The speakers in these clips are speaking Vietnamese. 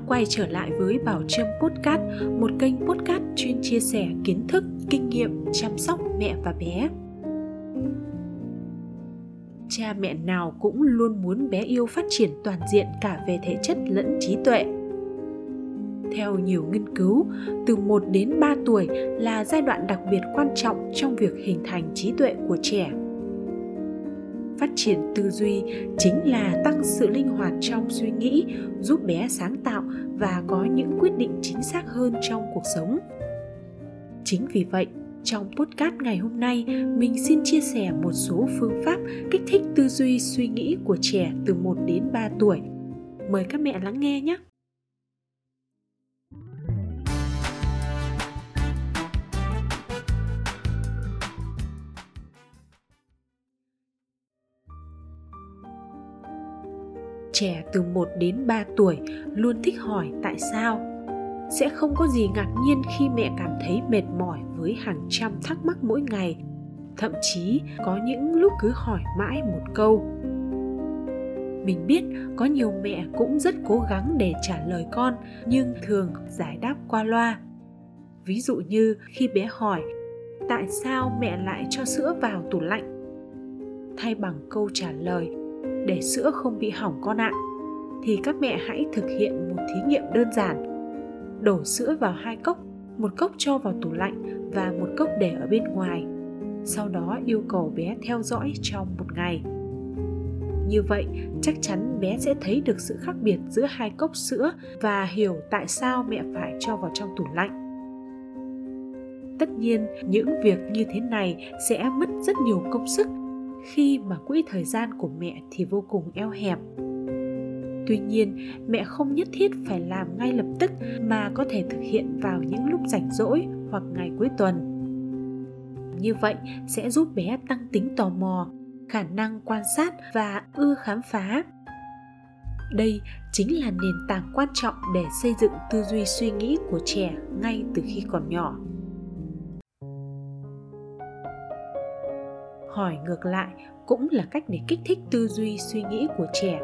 đã quay trở lại với Bảo Trâm Podcast, một kênh podcast chuyên chia sẻ kiến thức, kinh nghiệm chăm sóc mẹ và bé. Cha mẹ nào cũng luôn muốn bé yêu phát triển toàn diện cả về thể chất lẫn trí tuệ. Theo nhiều nghiên cứu, từ 1 đến 3 tuổi là giai đoạn đặc biệt quan trọng trong việc hình thành trí tuệ của trẻ. Phát triển tư duy chính là tăng sự linh hoạt trong suy nghĩ, giúp bé sáng tạo và có những quyết định chính xác hơn trong cuộc sống. Chính vì vậy, trong podcast ngày hôm nay, mình xin chia sẻ một số phương pháp kích thích tư duy suy nghĩ của trẻ từ 1 đến 3 tuổi. Mời các mẹ lắng nghe nhé! Trẻ từ 1 đến 3 tuổi luôn thích hỏi tại sao. Sẽ không có gì ngạc nhiên khi mẹ cảm thấy mệt mỏi với hàng trăm thắc mắc mỗi ngày. Thậm chí có những lúc cứ hỏi mãi một câu. Mình biết có nhiều mẹ cũng rất cố gắng để trả lời con, nhưng thường giải đáp qua loa. Ví dụ như khi bé hỏi, tại sao mẹ lại cho sữa vào tủ lạnh? Thay bằng câu trả lời, để sữa không bị hỏng con ạ, thì các mẹ hãy thực hiện một thí nghiệm đơn giản. Đổ sữa vào 2 cốc, một cốc cho vào tủ lạnh và một cốc để ở bên ngoài. Sau đó yêu cầu bé theo dõi trong 1 ngày. Như vậy, chắc chắn bé sẽ thấy được sự khác biệt giữa 2 cốc sữa và hiểu tại sao mẹ phải cho vào trong tủ lạnh. Tất nhiên, những việc như thế này sẽ mất rất nhiều công sức khi mà quỹ thời gian của mẹ thì vô cùng eo hẹp. Tuy nhiên, mẹ không nhất thiết phải làm ngay lập tức mà có thể thực hiện vào những lúc rảnh rỗi hoặc ngày cuối tuần. Như vậy sẽ giúp bé tăng tính tò mò, khả năng quan sát và ưa khám phá. Đây chính là nền tảng quan trọng để xây dựng tư duy suy nghĩ của trẻ ngay từ khi còn nhỏ. Hỏi ngược lại cũng là cách để kích thích tư duy suy nghĩ của trẻ.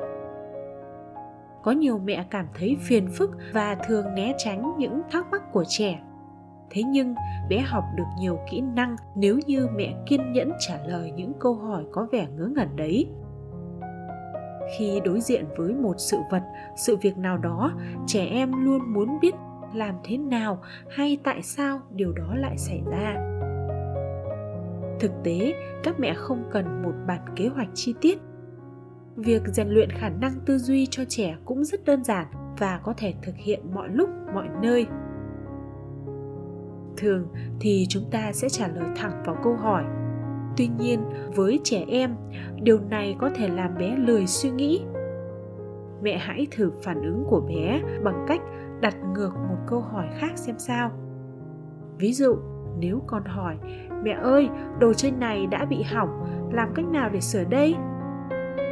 Có nhiều mẹ cảm thấy phiền phức và thường né tránh những thắc mắc của trẻ. Thế nhưng, bé học được nhiều kỹ năng nếu như mẹ kiên nhẫn trả lời những câu hỏi có vẻ ngớ ngẩn đấy. Khi đối diện với một sự vật, sự việc nào đó, trẻ em luôn muốn biết làm thế nào hay tại sao điều đó lại xảy ra. Thực tế, các mẹ không cần một bản kế hoạch chi tiết. Việc rèn luyện khả năng tư duy cho trẻ cũng rất đơn giản và có thể thực hiện mọi lúc, mọi nơi. Thường thì chúng ta sẽ trả lời thẳng vào câu hỏi. Tuy nhiên, với trẻ em, điều này có thể làm bé lười suy nghĩ. Mẹ hãy thử phản ứng của bé bằng cách đặt ngược một câu hỏi khác xem sao. Ví dụ, nếu con hỏi, mẹ ơi, đồ chơi này đã bị hỏng, làm cách nào để sửa đây?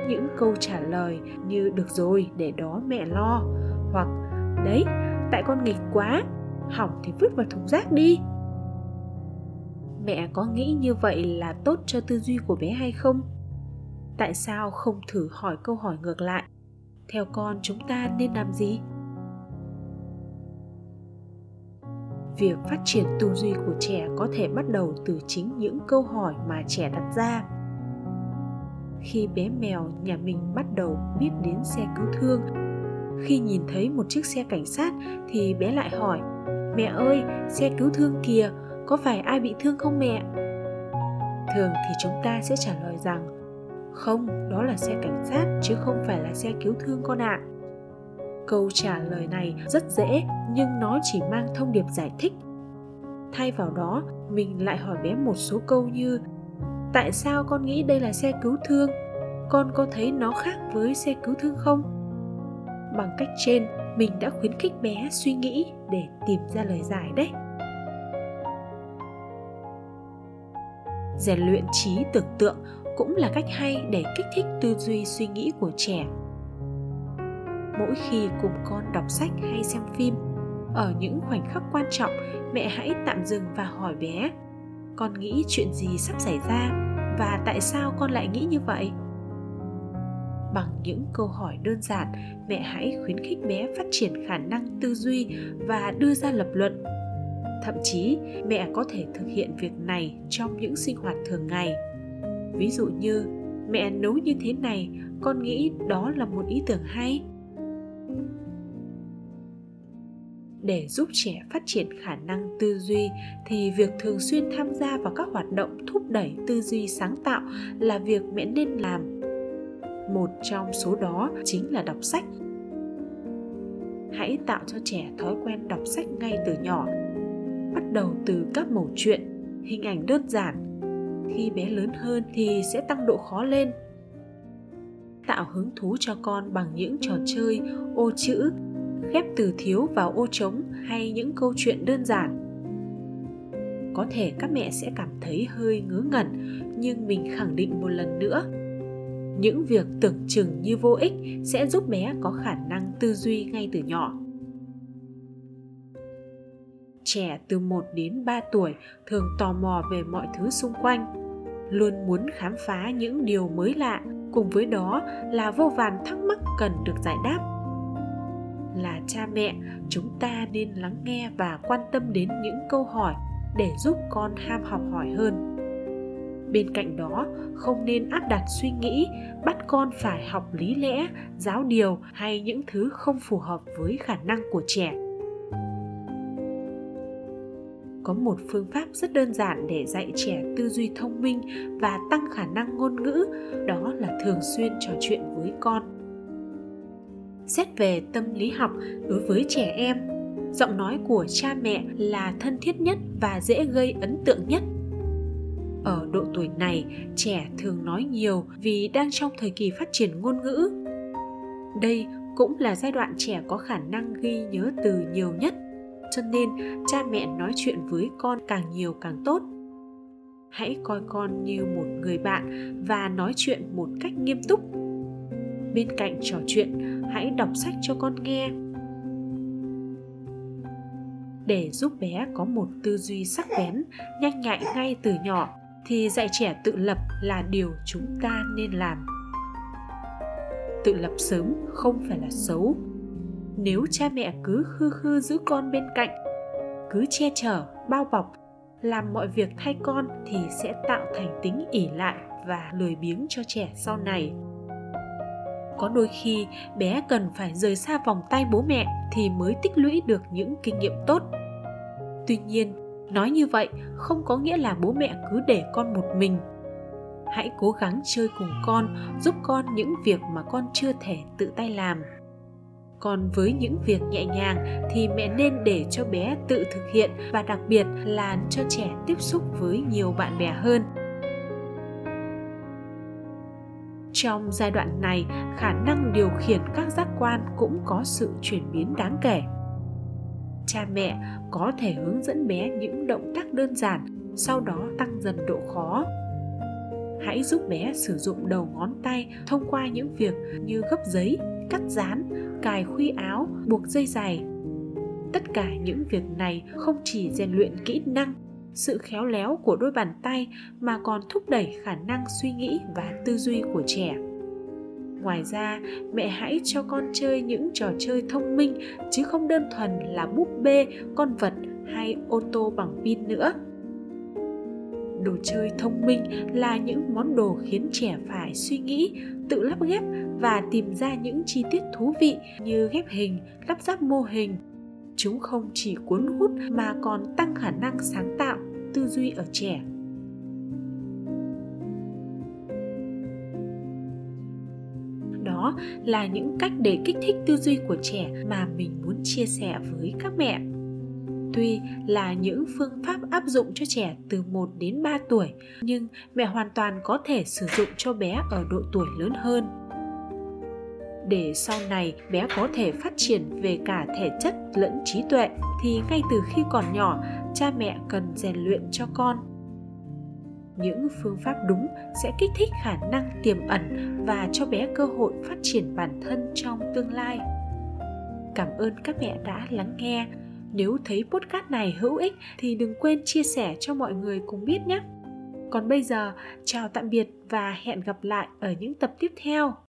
Những câu trả lời như được rồi, để đó mẹ lo, hoặc đấy, tại con nghịch quá, hỏng thì vứt vào thùng rác đi. Mẹ có nghĩ như vậy là tốt cho tư duy của bé hay không? Tại sao không thử hỏi câu hỏi ngược lại? Theo con chúng ta nên làm gì? Việc phát triển tư duy của trẻ có thể bắt đầu từ chính những câu hỏi mà trẻ đặt ra. Khi bé mèo nhà mình bắt đầu biết đến xe cứu thương, khi nhìn thấy một chiếc xe cảnh sát thì bé lại hỏi, mẹ ơi, xe cứu thương kìa, có phải ai bị thương không mẹ? Thường thì chúng ta sẽ trả lời rằng, không, đó là xe cảnh sát chứ không phải là xe cứu thương con ạ. Câu trả lời này rất dễ nhưng nó chỉ mang thông điệp giải thích. Thay vào đó, mình lại hỏi bé một số câu như, tại sao con nghĩ đây là xe cứu thương? Con có thấy nó khác với xe cứu thương không? Bằng cách trên, mình đã khuyến khích bé suy nghĩ để tìm ra lời giải đấy. Rèn luyện trí tưởng tượng cũng là cách hay để kích thích tư duy suy nghĩ của trẻ. Mỗi khi cùng con đọc sách hay xem phim, ở những khoảnh khắc quan trọng, mẹ hãy tạm dừng và hỏi bé, con nghĩ chuyện gì sắp xảy ra và tại sao con lại nghĩ như vậy? bằng những câu hỏi đơn giản, mẹ hãy khuyến khích bé phát triển khả năng tư duy và đưa ra lập luận. Thậm chí, mẹ có thể thực hiện việc này trong những sinh hoạt thường ngày. Ví dụ như, mẹ nấu như thế này, con nghĩ đó là một ý tưởng hay. Để giúp trẻ phát triển khả năng tư duy thì việc thường xuyên tham gia vào các hoạt động thúc đẩy tư duy sáng tạo là việc mẹ nên làm. Một trong số đó chính là đọc sách. Hãy tạo cho trẻ thói quen đọc sách ngay từ nhỏ, bắt đầu từ các mẩu chuyện, hình ảnh đơn giản. Khi bé lớn hơn thì sẽ tăng độ khó lên. Tạo hứng thú cho con bằng những trò chơi, ô chữ, ghép từ thiếu vào ô trống hay những câu chuyện đơn giản. Có thể các mẹ sẽ cảm thấy hơi ngớ ngẩn, nhưng mình khẳng định một lần nữa, những việc tưởng chừng như vô ích sẽ giúp bé có khả năng tư duy ngay từ nhỏ. Trẻ từ 1 đến 3 tuổi thường tò mò về mọi thứ xung quanh, luôn muốn khám phá những điều mới lạ, cùng với đó là vô vàn thắc mắc cần được giải đáp. Là cha mẹ, chúng ta nên lắng nghe và quan tâm đến những câu hỏi để giúp con ham học hỏi hơn. Bên cạnh đó, không nên áp đặt suy nghĩ, bắt con phải học lý lẽ, giáo điều hay những thứ không phù hợp với khả năng của trẻ. Có một phương pháp rất đơn giản để dạy trẻ tư duy thông minh và tăng khả năng ngôn ngữ, đó là thường xuyên trò chuyện với con. Xét về tâm lý học, đối với trẻ em, giọng nói của cha mẹ là thân thiết nhất và dễ gây ấn tượng nhất. Ở độ tuổi này, trẻ thường nói nhiều vì đang trong thời kỳ phát triển ngôn ngữ. Đây cũng là giai đoạn trẻ có khả năng ghi nhớ từ nhiều nhất, cho nên cha mẹ nói chuyện với con càng nhiều càng tốt. Hãy coi con như một người bạn và nói chuyện một cách nghiêm túc. Bên cạnh trò chuyện, hãy đọc sách cho con nghe. Để giúp bé có một tư duy sắc bén, nhanh nhạy ngay từ nhỏ, thì dạy trẻ tự lập là điều chúng ta nên làm. Tự lập sớm không phải là xấu. Nếu cha mẹ cứ khư khư giữ con bên cạnh, cứ che chở, bao bọc, làm mọi việc thay con thì sẽ tạo thành tính ỷ lại và lười biếng cho trẻ sau này. Có đôi khi bé cần phải rời xa vòng tay bố mẹ thì mới tích lũy được những kinh nghiệm tốt. Tuy nhiên, nói như vậy không có nghĩa là bố mẹ cứ để con một mình. Hãy cố gắng chơi cùng con, giúp con những việc mà con chưa thể tự tay làm. Còn với những việc nhẹ nhàng thì mẹ nên để cho bé tự thực hiện và đặc biệt là cho trẻ tiếp xúc với nhiều bạn bè hơn. Trong giai đoạn này, khả năng điều khiển các giác quan cũng có sự chuyển biến đáng kể. Cha mẹ có thể hướng dẫn bé những động tác đơn giản, sau đó tăng dần độ khó. Hãy giúp bé sử dụng đầu ngón tay thông qua những việc như gấp giấy, cắt dán, cài khuy áo, buộc dây giày. Tất cả những việc này không chỉ rèn luyện kỹ năng, sự khéo léo của đôi bàn tay mà còn thúc đẩy khả năng suy nghĩ và tư duy của trẻ. Ngoài ra, mẹ hãy cho con chơi những trò chơi thông minh chứ không đơn thuần là búp bê, con vật hay ô tô bằng pin nữa. Đồ chơi thông minh là những món đồ khiến trẻ phải suy nghĩ, tự lắp ghép và tìm ra những chi tiết thú vị như ghép hình, lắp ráp mô hình. Chúng không chỉ cuốn hút mà còn tăng khả năng sáng tạo, tư duy ở trẻ. Đó là những cách để kích thích tư duy của trẻ mà mình muốn chia sẻ với các mẹ. Tuy là những phương pháp áp dụng cho trẻ từ 1 đến 3 tuổi, nhưng mẹ hoàn toàn có thể sử dụng cho bé ở độ tuổi lớn hơn, để sau này bé có thể phát triển về cả thể chất lẫn trí tuệ, thì ngay từ khi còn nhỏ, cha mẹ cần rèn luyện cho con. Những phương pháp đúng sẽ kích thích khả năng tiềm ẩn và cho bé cơ hội phát triển bản thân trong tương lai. Cảm ơn các mẹ đã lắng nghe. Nếu thấy podcast này hữu ích thì đừng quên chia sẻ cho mọi người cùng biết nhé. Còn bây giờ, chào tạm biệt và hẹn gặp lại ở những tập tiếp theo.